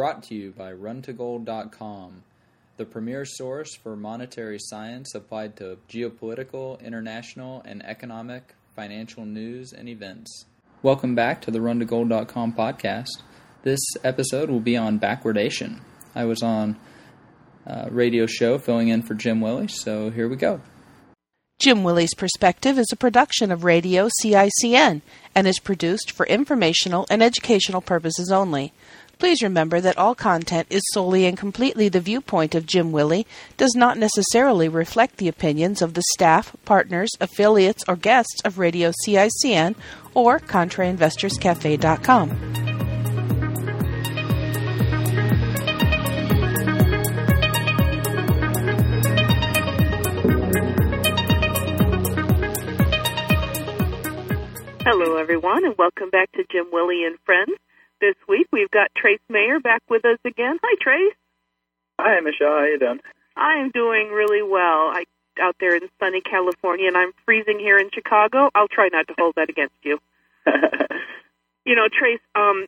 Brought to you by Runtogold.com, the premier source for monetary science applied to geopolitical, international, and economic financial news and events. Welcome back to the Runtogold.com podcast. This episode will be on backwardation. I was on a radio show filling in for Jim Willie, so here we go. Jim Willie's Perspective is a production of Radio CICN and is produced for informational and educational purposes only. Please remember that all content is solely and completely the viewpoint of Jim Willie, does not necessarily reflect the opinions of the staff, partners, affiliates, or guests of Radio CICN or ContraInvestorsCafe.com. Hello, everyone, and welcome back to Jim Willie and Friends. This week, we've got Trace Mayer back with us again. Hi, Trace. Hi, Michelle. How are you doing? I am doing really well out there in sunny California, and I'm freezing here in Chicago. I'll try not to hold that against you. You know, Trace,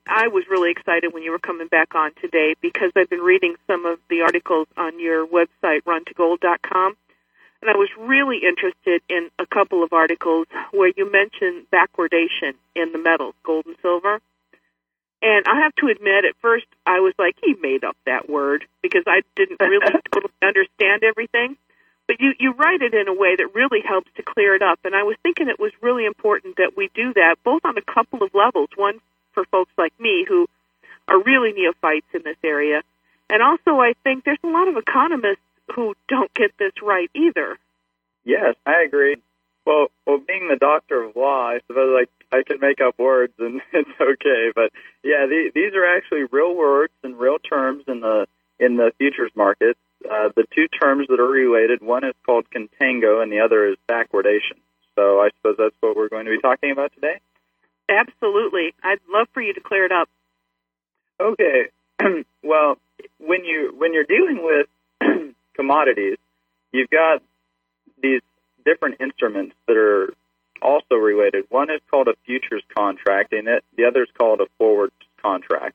I was really excited when you were coming back on today because I've been reading some of the articles on your website, runtogold.com, and I was really interested in a couple of articles where you mentioned backwardation in the metals, gold and silver. And I have to admit, at first, I was like, he made up that word, because I didn't really totally understand everything. But you write it in a way that really helps to clear it up. And I was thinking it was really important that we do that, both on a couple of levels, one for folks like me who are really neophytes in this area. And also, I think there's a lot of economists who don't get this right either. Yes, I agree. Well, being the doctor of law, I suppose I can make up words, and it's okay. But, yeah, these are actually real words and real terms in the futures market. The two terms that are related, one is called contango, and the other is backwardation. So I suppose that's what we're going to be talking about today? Absolutely. I'd love for you to clear it up. Okay. Well, when you're dealing with commodities, you've got these different instruments that are also related. One is called a futures contract, and the other is called a forwards contract.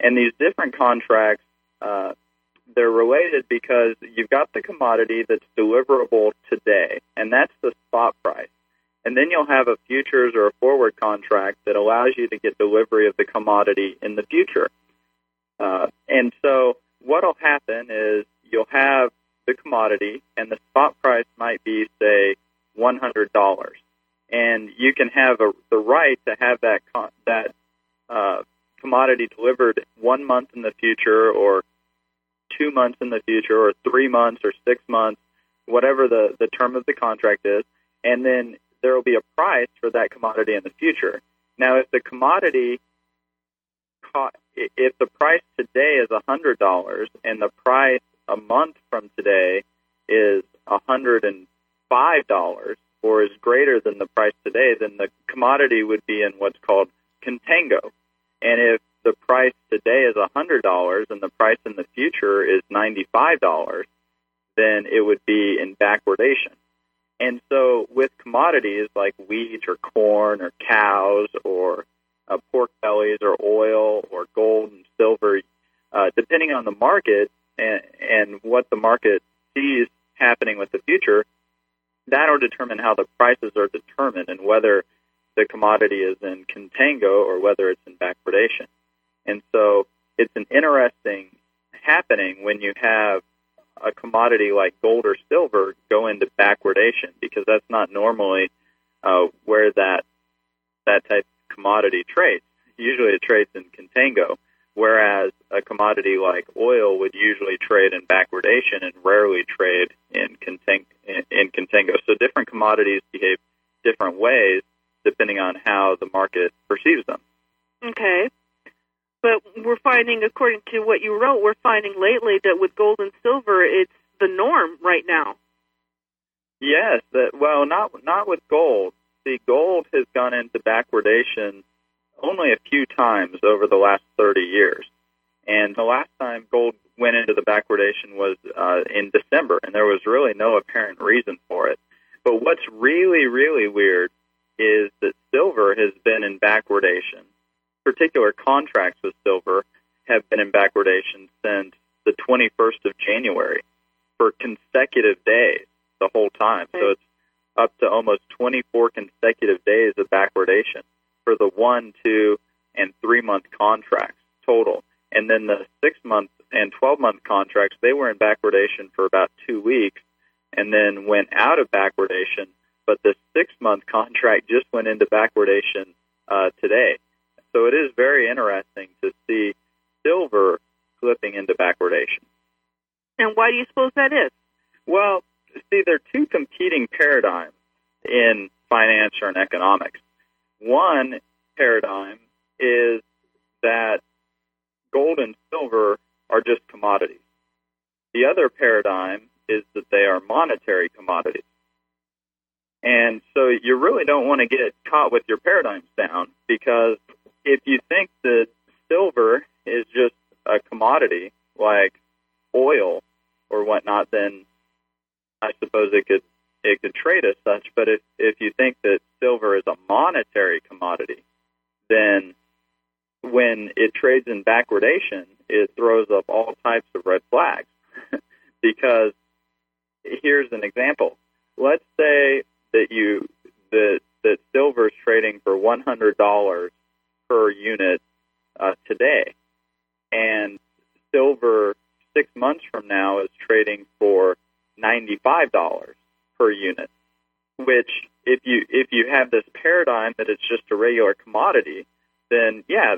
And these different contracts, they're related because you've got the commodity that's deliverable today, and that's the spot price. And then you'll have a futures or a forward contract that allows you to get delivery of the commodity in the future. And so what will happen is you'll have the commodity, and the spot price might be, say, $100. And you can have the right to have that commodity delivered 1 month in the future or 2 months in the future or 3 months or 6 months, whatever the term of the contract is, and then there will be a price for that commodity in the future. Now, if the price today is $100 and the price a month from today is $105 or is greater than the price today, then the commodity would be in what's called contango. And if the price today is $100 and the price in the future is $95, then it would be in backwardation. And so with commodities like wheat or corn or cows or pork bellies or oil or gold and silver, depending on the market, and what the market sees happening with the future, that'll determine how the prices are determined and whether the commodity is in contango or whether it's in backwardation. And so it's an interesting happening when you have a commodity like gold or silver go into backwardation, because that's not normally where that type of commodity trades. Usually it trades in contango, whereas a commodity like oil would usually trade in backwardation and rarely trade in contango. So different commodities behave different ways depending on how the market perceives them. Okay. But we're finding, according to what you wrote, we're finding lately that with gold and silver, it's the norm right now. Yes. Well, not with gold. See, gold has gone into backwardation only a few times over the last 30 years. And the last time gold went into the backwardation was in December, and there was really no apparent reason for it. But what's really, really weird is that silver has been in backwardation. Particular contracts with silver have been in backwardation consecutive days of backwardation for the 1, 2, and 3 month contracts total. And then the 6 month and 12 month contracts, they were in backwardation for about 2 weeks and then went out of backwardation. But the 6 month contract just went into backwardation today. So it is very interesting to see silver slipping into backwardation. And why do you suppose that is? Well, see, there are two competing paradigms in finance or in economics. One paradigm is that gold and silver are just commodities. The other paradigm is that they are monetary commodities. And so you really don't want to get caught with your paradigms down, because if you think that silver is just a commodity like oil or whatnot, then I suppose it could trade as such. But if you think that silver is a monetary commodity, then when it trades in backwardation, it throws up all types of red flags. Because here's an example. Let's say that silver is trading for $100 per unit today, and silver 6 months from now is trading for $95 per unit. Which, if you have this paradigm that it's just a regular commodity, then yeah,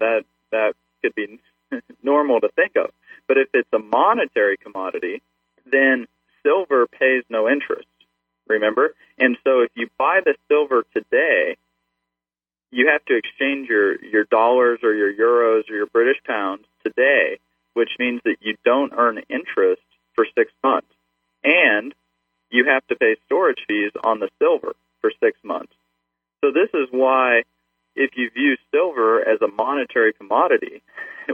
that could be normal to think of. But if it's a monetary commodity, then silver pays no interest. Remember? And so if you buy the silver today, you have to exchange your dollars or your euros or your British pounds today, which means that you don't earn interest for 6 months. And you have to pay storage fees on the silver for 6 months. So this is why if you view silver as a monetary commodity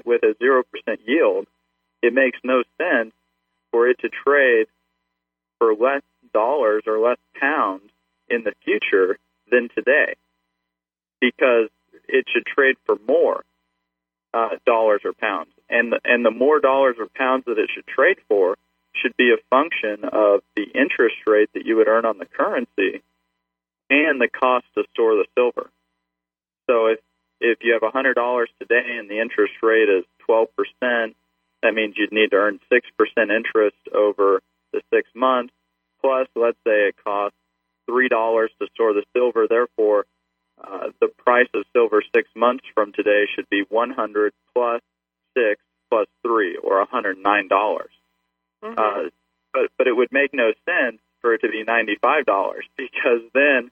with a 0% yield, it makes no sense for it to trade for less dollars or less pounds in the future than today, because it should trade for more dollars or pounds. And the more dollars or pounds that it should trade for should be a function of the interest rate that you would earn on the currency and the cost to store the silver. So if you have $100 today and the interest rate is 12%, that means you'd need to earn 6% interest over the 6 months. Plus, let's say it costs $3 to store the silver. Therefore, the price of silver 6 months from today should be $100 plus 6 plus 3, or $109. Mm-hmm. But it would make no sense for it to be $95, because then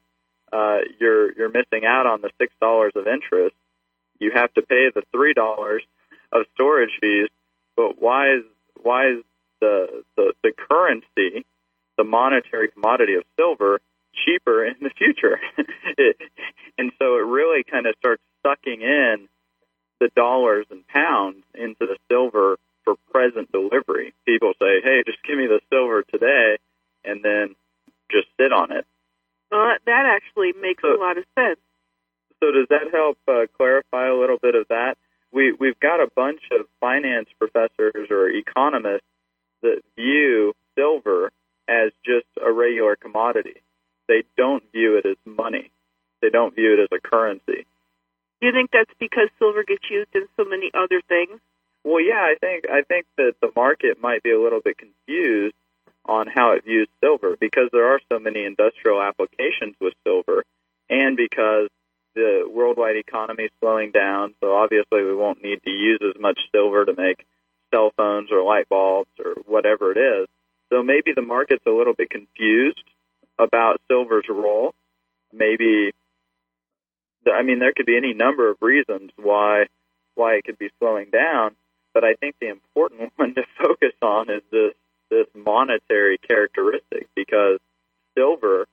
you're missing out on the $6 of interest. You have to pay the $3 of storage fees. But why is the currency, the monetary commodity of silver, cheaper in the future? And so it really kind of starts sucking in the dollars and pounds into the silver for present delivery. People say, hey, just give me the silver today, and then just sit on it. Well, that actually makes a lot of sense. So does that help clarify a little bit of that? We've got a bunch of finance professors or economists that view silver as just a regular commodity. They don't view it as money. They don't view it as a currency. Do you think that's because silver gets used in so many other things? Well, yeah, I think that the market might be a little bit confused on how it views silver, because there are so many industrial applications with silver, and because the worldwide economy is slowing down, so obviously we won't need to use as much silver to make cell phones or light bulbs or whatever it is. So maybe the market's a little bit confused about silver's role. Maybe, I mean, there could be any number of reasons why it could be slowing down, but I think the important one to focus on is this monetary characteristic, because silver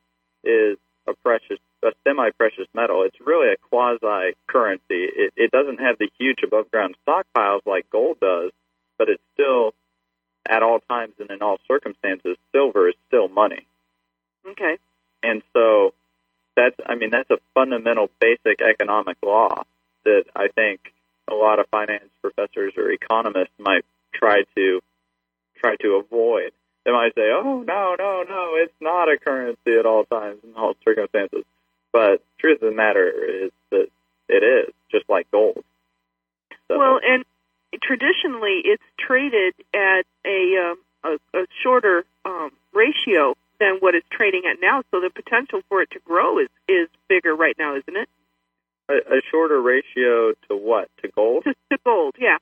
is a semi-precious metal. It's really a quasi-currency. It doesn't have the huge above-ground stockpiles like gold does, but it's still, at all times and in all circumstances, silver is still money. Okay. And so that's a fundamental basic economic law that I think a lot of finance professors or economists might try to avoid. They might say, oh, no, it's not a currency at all times and all circumstances. But truth of the matter is that it is, just like gold. So. Well, and traditionally it's traded at a shorter ratio than what it's trading at now, so the potential for it to grow is bigger right now, isn't it? A shorter ratio to what? To gold? To gold, yeah.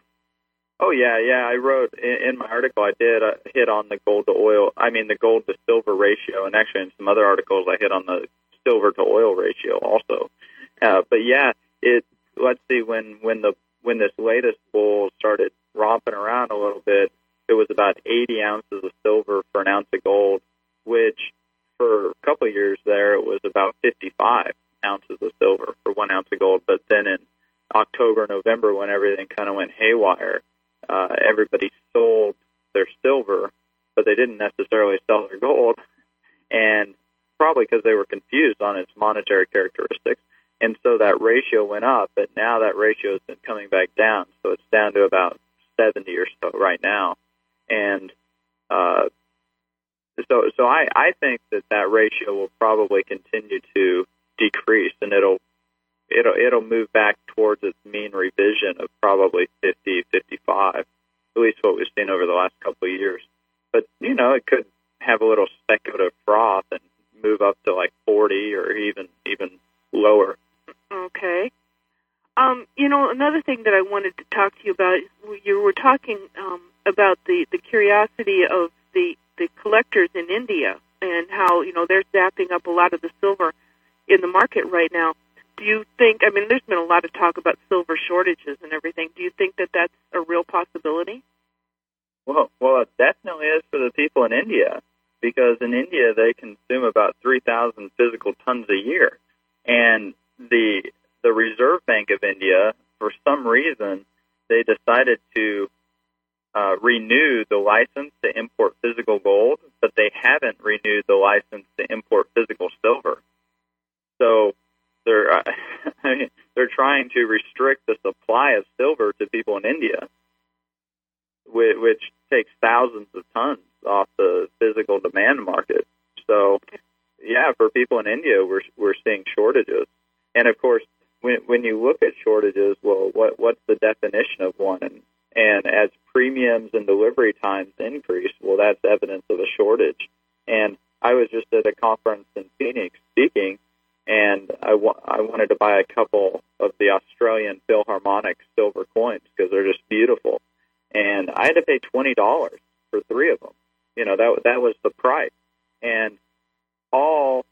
Oh, yeah. I wrote in my article, I did hit on the gold to oil, I mean the gold to silver ratio, and actually in some other articles I hit on the silver to oil ratio also. But yeah, let's see, when this latest bull started romping around a little bit, it was about 80 ounces of silver for an ounce of gold, which for a couple of years there it was about 55 ounces of silver for 1 ounce of gold. But then in October, November, when everything kind of went haywire, everybody sold their silver, but they didn't necessarily sell their gold, and probably because they were confused on its monetary characteristics. And so that ratio went up, but now that ratio has been coming back down, so it's down to about 70 or so right now. And so I think that ratio will probably continue to decrease, and it'll move back towards its mean revision of probably 50, 55, at least what we've seen over the last couple of years. But, you know, it could have a little speculative froth and move up to like 40 or even lower. Okay. You know, another thing that I wanted to talk to you about, you were talking about the curiosity of the collectors in India and how, you know, they're zapping up a lot of the silver in the market right now. Do you think, I mean, there's been a lot of talk about silver shortages and everything. Do you think that that's a real possibility? Well, it definitely is for the people in India, because in India they consume about 3,000 physical tons a year. And the Reserve Bank of India, for some reason, they decided to renew the license to import physical gold, but they haven't renewed the license to import physical silver. So they're trying to restrict the supply of silver to people in India, which takes thousands of tons off the physical demand market. So, yeah, for people in India, we're seeing shortages. And of course, when you look at shortages, well, what's the definition of one? And as premiums and delivery times increase, well, that's evidence of a shortage. And I was just at a conference in Phoenix speaking, and I wanted to buy a couple of the Australian Philharmonic silver coins because they're just beautiful. And I had to pay $20 for three of them. You know, that was the price. And all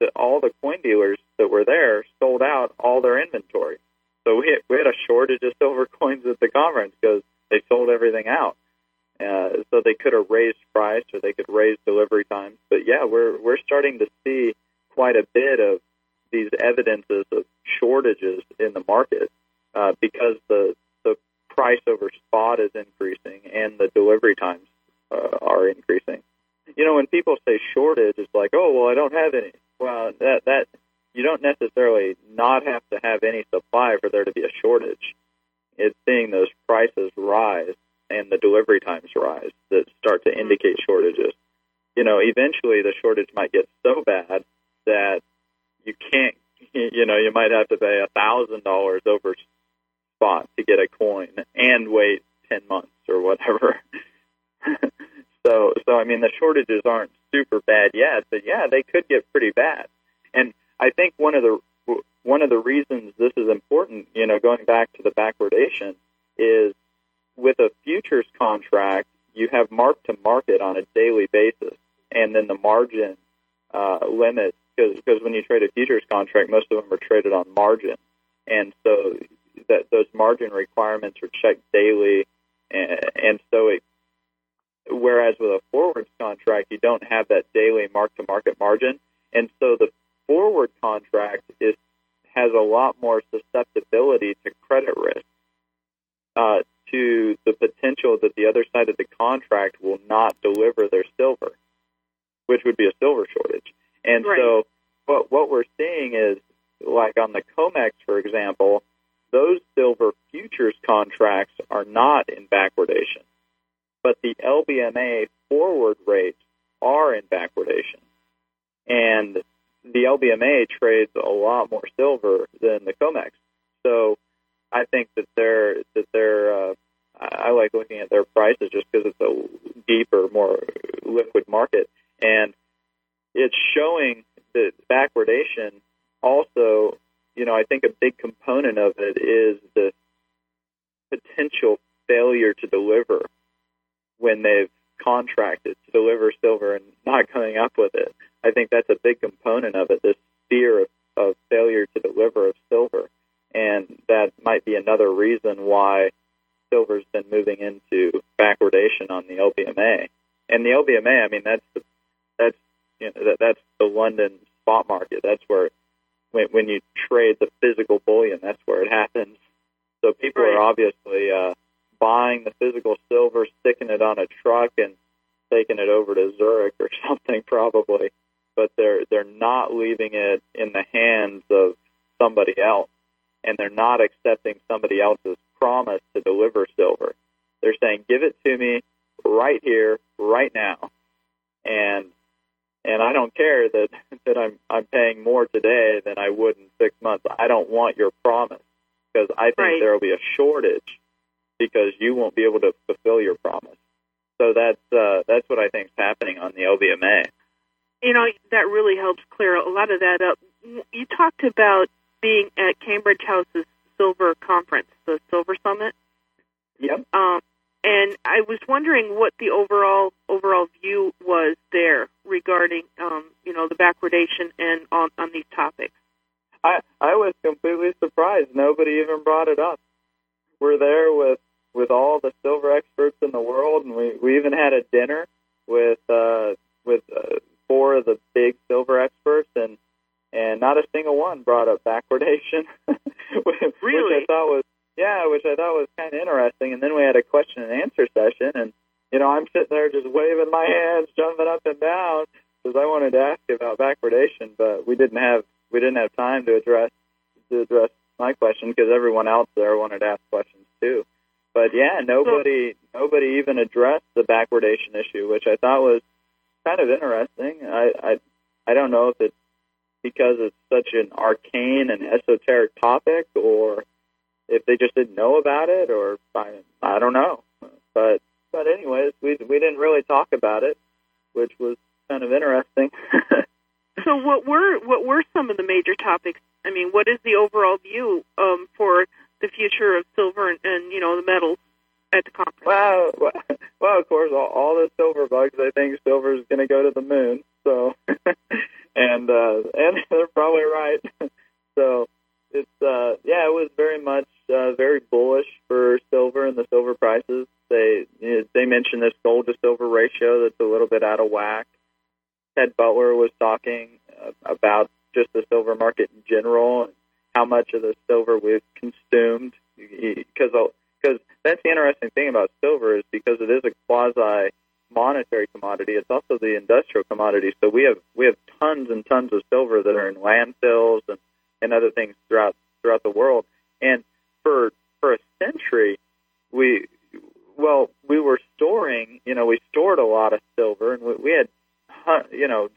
the coin dealers that were there sold out all their inventory. So we had a shortage of silver coins at the conference because they sold everything out. So they could have raised price or they could raise delivery times. But yeah, we're starting to see quite a bit of these evidences of shortages in the market because the price over spot is increasing and the delivery times are increasing. You know, when people say shortage, it's like, oh, well, I don't have any. Well, that you don't necessarily not have to have any supply for there to be a shortage. It's seeing those prices rise and the delivery times rise that start to indicate shortages. You know, eventually the shortage might get so bad that you can't, you know, you might have to pay $1,000 over spot to get a coin and wait 10 months or whatever. So I mean, the shortages aren't super bad yet, but yeah, they could get pretty bad. And I think one of the reasons this is important, you know, going back to the backwardation, is with a futures contract, you have mark to market on a daily basis, and then the margin limits, because when you trade a futures contract, most of them are traded on margin, and so that those margin requirements are checked daily, and so it. Whereas with a forwards contract, you don't have that daily mark-to-market margin, and so the forward contract has a lot more susceptibility to credit risk, to the potential that the other side of the contract will not deliver their silver, which would be a silver shortage. And right. So what we're seeing is, like on the COMEX, for example, those silver futures contracts are not in backwardation. But the LBMA forward rates are in backwardation. And the LBMA trades a lot more silver than the COMEX. So I think that I like looking at their prices just because it's a deeper, more liquid market. And it's showing the backwardation. Also, you know, I think a big component of it is the potential failure to deliver when they've contracted to deliver silver and not coming up with it. I think that's a big component of it, this fear of failure to deliver of silver. And that might be another reason why silver's been moving into backwardation on the LBMA. And the LBMA, I mean, that's the London spot market. That's where, when you trade the physical bullion, that's where it happens. So people are obviously buying the physical silver, sticking it on a truck, and taking it over to Zurich or something probably. But they're not leaving it in the hands of somebody else, and they're not accepting somebody else's promise to deliver silver. They're saying, give it to me right here, right now, and I don't care that I'm paying more today than I would in 6 months. I don't want your promise, because I think there will be a shortage because you won't be able to fulfill your promise. So that's what I think is happening on the LBMA. You know, that really helps clear a lot of that up. You talked about being at Cambridge House's Silver Conference, the Silver Summit. Yep. And I was wondering what the overall view was there regarding, the backwardation and on these topics. I was completely surprised. Nobody even brought it up. We're there with all the silver experts in the world, and we even had a dinner with four of the big silver experts, and not a single one brought up backwardation, really? which I thought was kind of interesting. And then we had a question and answer session, and I'm sitting there just waving my hands, jumping up and down, because I wanted to ask about backwardation, but we didn't have time to address my question because everyone else there wanted to ask questions too. But yeah, nobody even addressed the backwardation issue, which I thought was kind of interesting. I don't know if it's because it's such an arcane and esoteric topic, or if they just didn't know about it, or I don't know. But anyways, we didn't really talk about it, which was kind of interesting. So what were some of the major topics? I mean, what is the overall view for the future of silver and the metals at the conference? Well, of course, all the silver bugs, I think silver is going to go to the moon. So, and they're probably right. So it's it was very much very bullish for silver and the silver prices. They mentioned this gold to silver ratio that's a little bit out of whack. Ted Butler was talking about just the silver market in general, how much of the silver we've consumed, because that's the interesting thing about silver, is because it is a quasi-monetary commodity, it's also the industrial commodity. So we have tons and tons of silver that are in landfills and other things throughout the world. And for a century, we were storing, we stored a lot of silver, and we had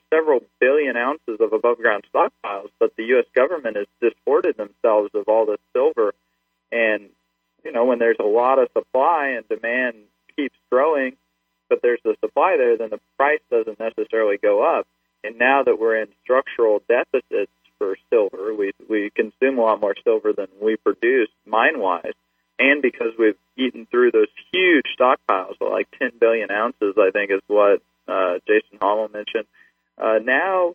several billion ounces of above-ground stockpiles, but the U.S. government has dishoarded themselves of all this silver. And, when there's a lot of supply and demand keeps growing, but there's the supply there, then the price doesn't necessarily go up. And now that we're in structural deficits for silver, we consume a lot more silver than we produce mine-wise. And because we've eaten through those huge stockpiles, like 10 billion ounces, I think is what Jason Hommel mentioned. Now,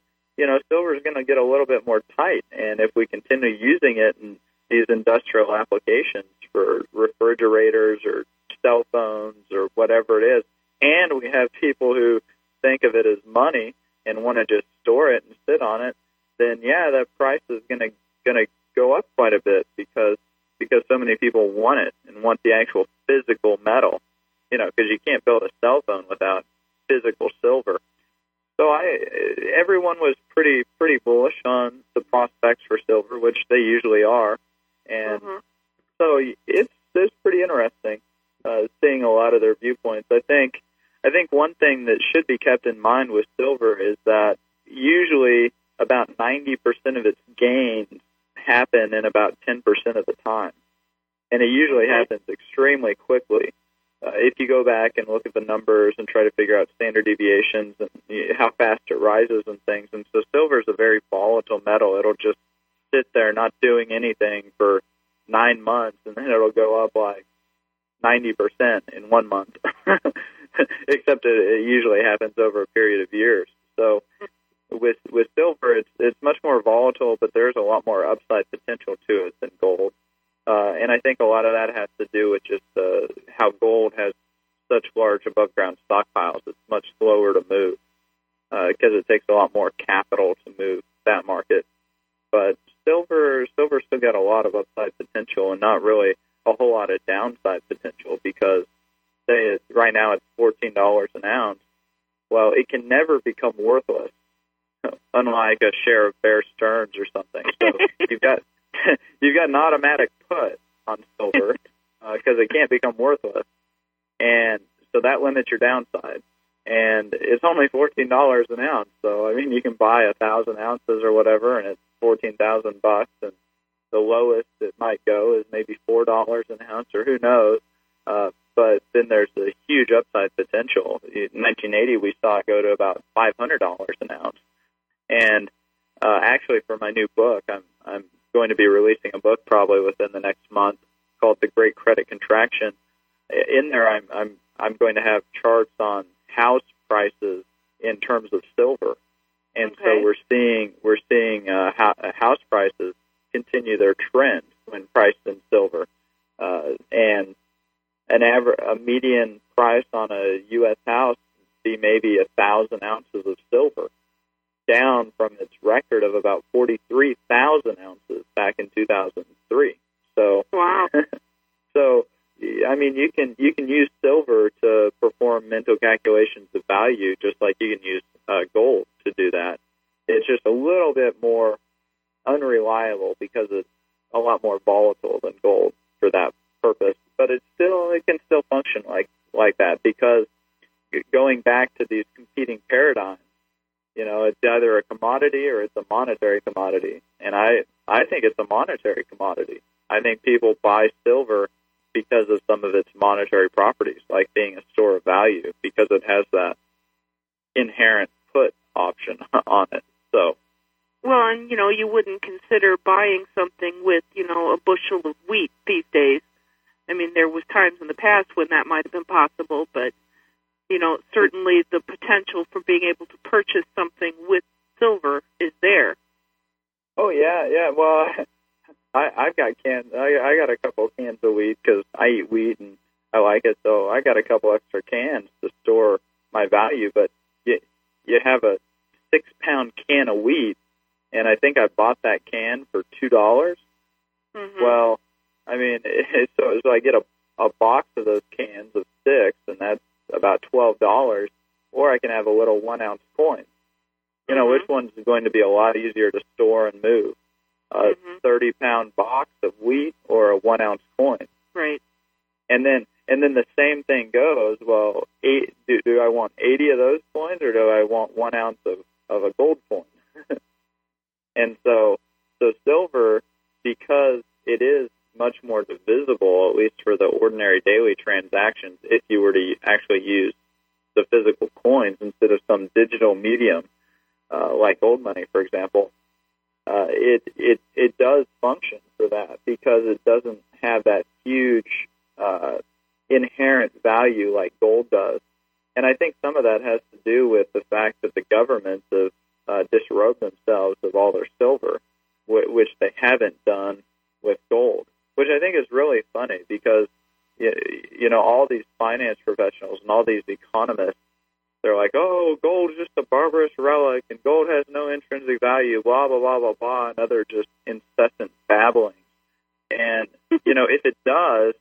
silver is going to get a little bit more tight, and if we continue using it in these industrial applications for refrigerators or cell phones or whatever it is, and we have people who think of it as money and want to just store it and sit on it, then yeah, that price is going to go up quite a bit because so many people want it and want the actual physical metal, because you can't build a cell phone without physical silver. So everyone was pretty bullish on the prospects for silver, which they usually are, and so it's pretty interesting seeing a lot of their viewpoints. I think one thing that should be kept in mind with silver is that usually about 90% of its gains happen in about 10% of the time. And it usually happens extremely quickly. If you go back and look at the numbers and try to figure out standard deviations and how fast it rises and things. And so silver is a very volatile metal. It'll just sit there not doing anything for 9 months, and then it'll go up like 90% in 1 month, except it usually happens over a period of years. So with silver, it's much more volatile, but there's a lot more upside potential to it than gold. And I think a lot of that has to do with just how gold has such large above-ground stockpiles. It's much slower to move because it takes a lot more capital to move that market. But silver's still got a lot of upside potential and not really a whole lot of downside potential because, say, right now it's $14 an ounce. Well, it can never become worthless, unlike a share of Bear Stearns or something. So you've got an automatic put on silver because it can't become worthless. And so that limits your downside. And it's only $14 an ounce. So, I mean, you can buy 1,000 ounces or whatever, and it's $14,000. And the lowest it might go is maybe $4 an ounce or who knows. But then there's a huge upside potential. In 1980, we saw it go to about $500 an ounce. And actually, for my new book, I'm going to be releasing a book probably within the next month called The Great Credit Contraction. In there, I'm going to have charts on house prices in terms of silver, and so we're seeing house prices continue their trend when priced in silver, and a median price on a U.S. house be maybe 1,000 ounces of silver, down from its record of about 43,000 ounces back in 2003. So, wow. So, I mean, you can use silver to perform mental calculations of value, just like you can use gold to do that. It's just a little bit more unreliable because it's a lot more volatile than gold for that purpose. But it can still function like that because going back to these competing paradigms, you know, it's either a commodity or it's a monetary commodity. And I think it's a monetary commodity. I think people buy silver because of some of its monetary properties, like being a store of value, because it has that inherent put option on it. So, well, and, you know, you wouldn't consider buying something with, you know, a bushel of wheat these days. I mean, there was times in the past when that might have been possible, but, you know, certainly the potential for being able to purchase something with silver is there. Oh, yeah, well... I got a couple cans of wheat because I eat wheat and I like it, so I got a couple extra cans to store my value. But you have a 6-pound can of wheat, and I think I bought that can for $2. Mm-hmm. Well, I mean, so I get a box of those cans of 6, and that's about $12. Or I can have a little 1-ounce coin. You know, which one's going to be a lot easier to store and move? A 30-pound box of wheat or a 1-ounce coin, right? And then the same thing goes. Well, do I want 80 of those coins, or do I want 1 ounce of a gold coin? And so silver, because it is much more divisible, at least for the ordinary daily transactions. If you were to actually use the physical coins instead of some digital medium like gold money, for example. It does function for that because it doesn't have that huge inherent value like gold does. And I think some of that has to do with the fact that the governments have disrobed themselves of all their silver, which they haven't done with gold, which I think is really funny because, you know, all these finance professionals and all these economists, they're like, oh, gold is just a barbarous relic, and gold has no intrinsic value, blah, blah, blah, blah, blah, and other just incessant babbling. And, you know, if it does,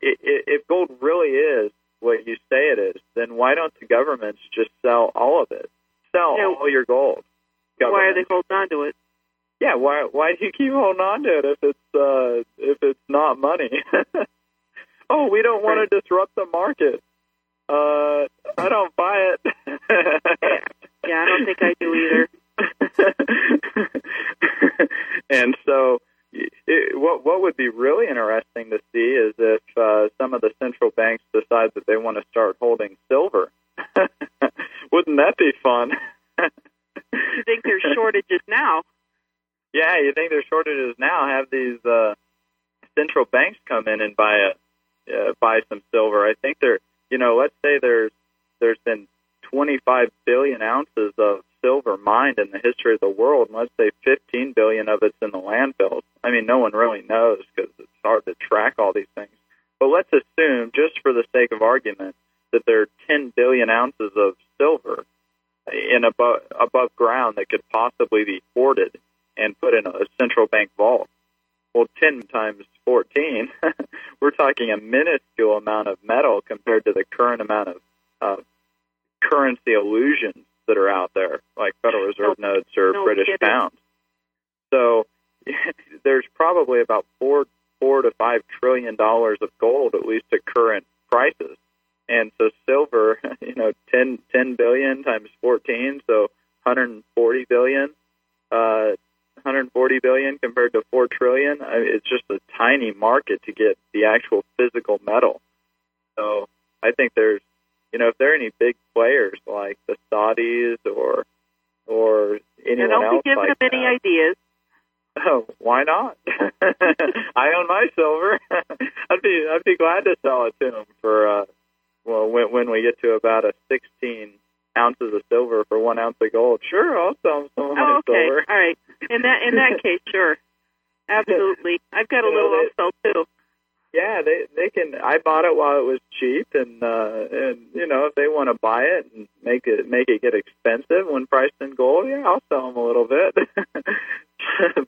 if gold really is what you say it is, then why don't the governments just sell all of it? Sell all your gold. Why are they holding on to it? Yeah, why do you keep holding on to it if it's not money? Oh, we don't want to disrupt the market. I don't buy it. Yeah, I don't think I do either. And so what would be really interesting to see is if some of the central banks decide that they want to start holding silver. Wouldn't that be fun? You think there's shortages now? Yeah, you think there's shortages now. Have these central banks come in and buy some silver. I think let's say there's been 25 billion ounces of silver mined in the history of the world, and let's say 15 billion of it's in the landfills. I mean, no one really knows because it's hard to track all these things. But let's assume, just for the sake of argument, that there are 10 billion ounces of silver in above ground that could possibly be hoarded and put in a central bank vault. Well, 10 times 14, we're talking a minuscule amount of metal compared to the current amount of currency illusions that are out there, like Federal Reserve notes or British pounds. So there's probably about $4 to $5 trillion of gold, at least at current prices. And so silver, 10 billion times 14, so 140 billion. 140 billion compared to 4 trillion. I mean, it's just a tiny market to get the actual physical metal. So I think there's, if there are any big players like the Saudis or anyone else, don't be giving them any ideas. Oh, why not? I own my silver. I'd be glad to sell it to them for when we get to about a 16 ounces of silver for 1 ounce of gold. Sure, I'll sell some of my silver. All right. In that case, sure. Absolutely. I've got a little too. Yeah, they can. I bought it while it was cheap, and if they want to buy it and make it get expensive when priced in gold, yeah, I'll sell them a little bit.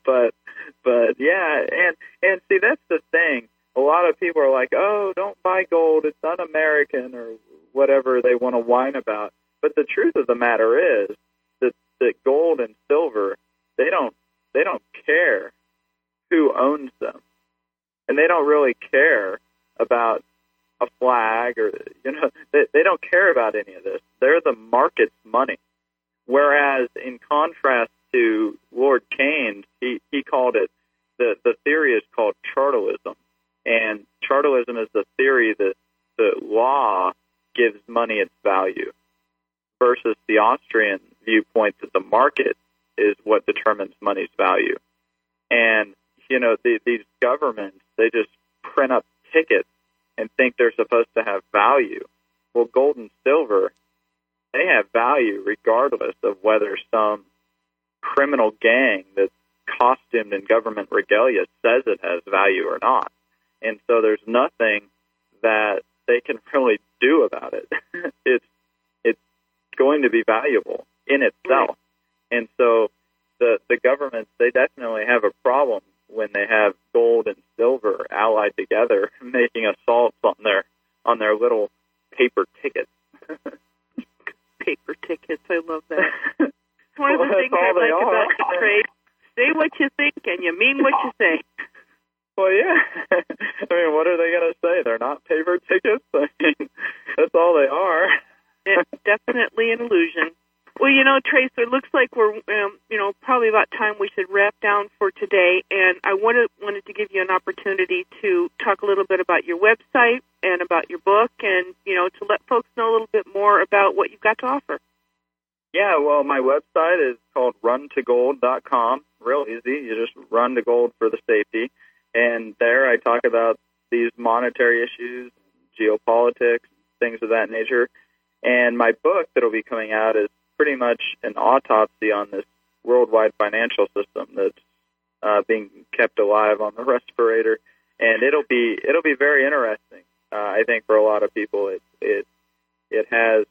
but yeah, and see, that's the thing. A lot of people are like, oh, don't buy gold, it's un-American, or whatever they want to whine about. But the truth of the matter is that gold and silver, they don't care who owns them. And they don't really care about a flag or, they don't care about any of this. They're the market's money. Whereas in contrast to Lord Keynes, he called it, the theory is called chartalism. And chartalism is the theory that the law gives money its value versus the Austrian viewpoint that the market is what determines money's value. And, these governments, they just print up tickets and think they're supposed to have value. Well, gold and silver, they have value regardless of whether some criminal gang that's costumed in government regalia says it has value or not. And so there's nothing that they can really do about it. It's going to be valuable in itself. Right. And so the governments, they definitely have a problem when they have gold and silver allied together, making assaults on their little paper tickets. Paper tickets, I love that. One of the things I like about the trade, say what you think and you mean what you say. Well, yeah. I mean, what are they going to say? They're not paper tickets? I mean, that's all they are. It's definitely an illusion. Well, Trace, it looks like we're, probably about time we should wrap down for today. And I wanted to give you an opportunity to talk a little bit about your website and about your book and, to let folks know a little bit more about what you've got to offer. Yeah, well, my website is called Runtogold.com. Real easy. You just run to gold for the safety. And there I talk about these monetary issues, geopolitics, things of that nature. And my book that will be coming out is pretty much an autopsy on this worldwide financial system that's being kept alive on the respirator. And it'll be very interesting, I think, for a lot of people. It has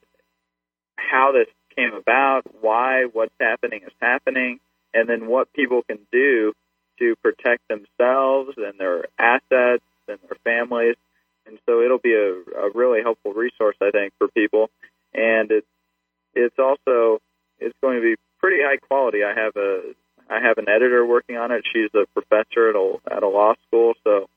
how this came about, why what's happening is happening, and then what people can do to protect themselves and their assets and their families. And so it'll be a really helpful resource, I think, for people. And it's going to be pretty high quality. I have an editor working on it. She's a professor at a law school. So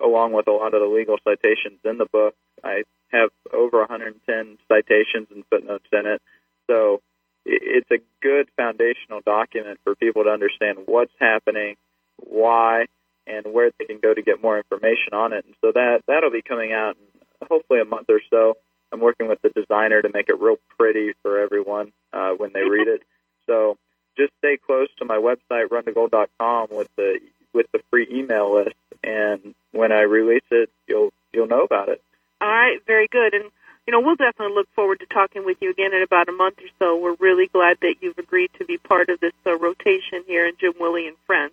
along with a lot of the legal citations in the book, I have over 110 citations and footnotes in it. So it's a good foundational document for people to understand what's happening, why, and where they can go to get more information on it. And so that'll be coming out in hopefully a month or so. I'm working with the designer to make it real pretty for everyone when they read it. So just stay close to my website, Runtogold.com, with the free email list, and when I release it, you'll know about it. All right, very good. And, you know, we'll definitely look forward to talking with you again in about a month or so. We're really glad that you've agreed to be part of this rotation here in Jim Willie and Friends.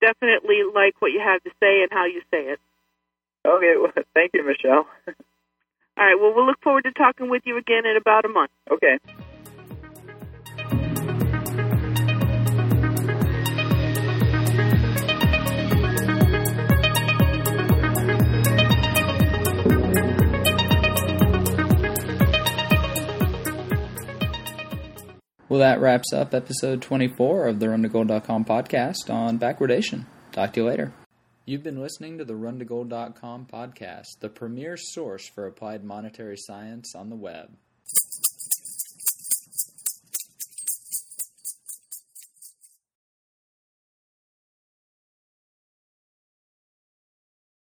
Definitely like what you have to say and how you say it. Okay, well, thank you, Michelle. All right, well, we'll look forward to talking with you again in about a month. Okay. Well, that wraps up episode 24 of the RunToGold.com podcast on backwardation. Talk to you later. You've been listening to the RunToGold.com podcast, the premier source for applied monetary science on the web.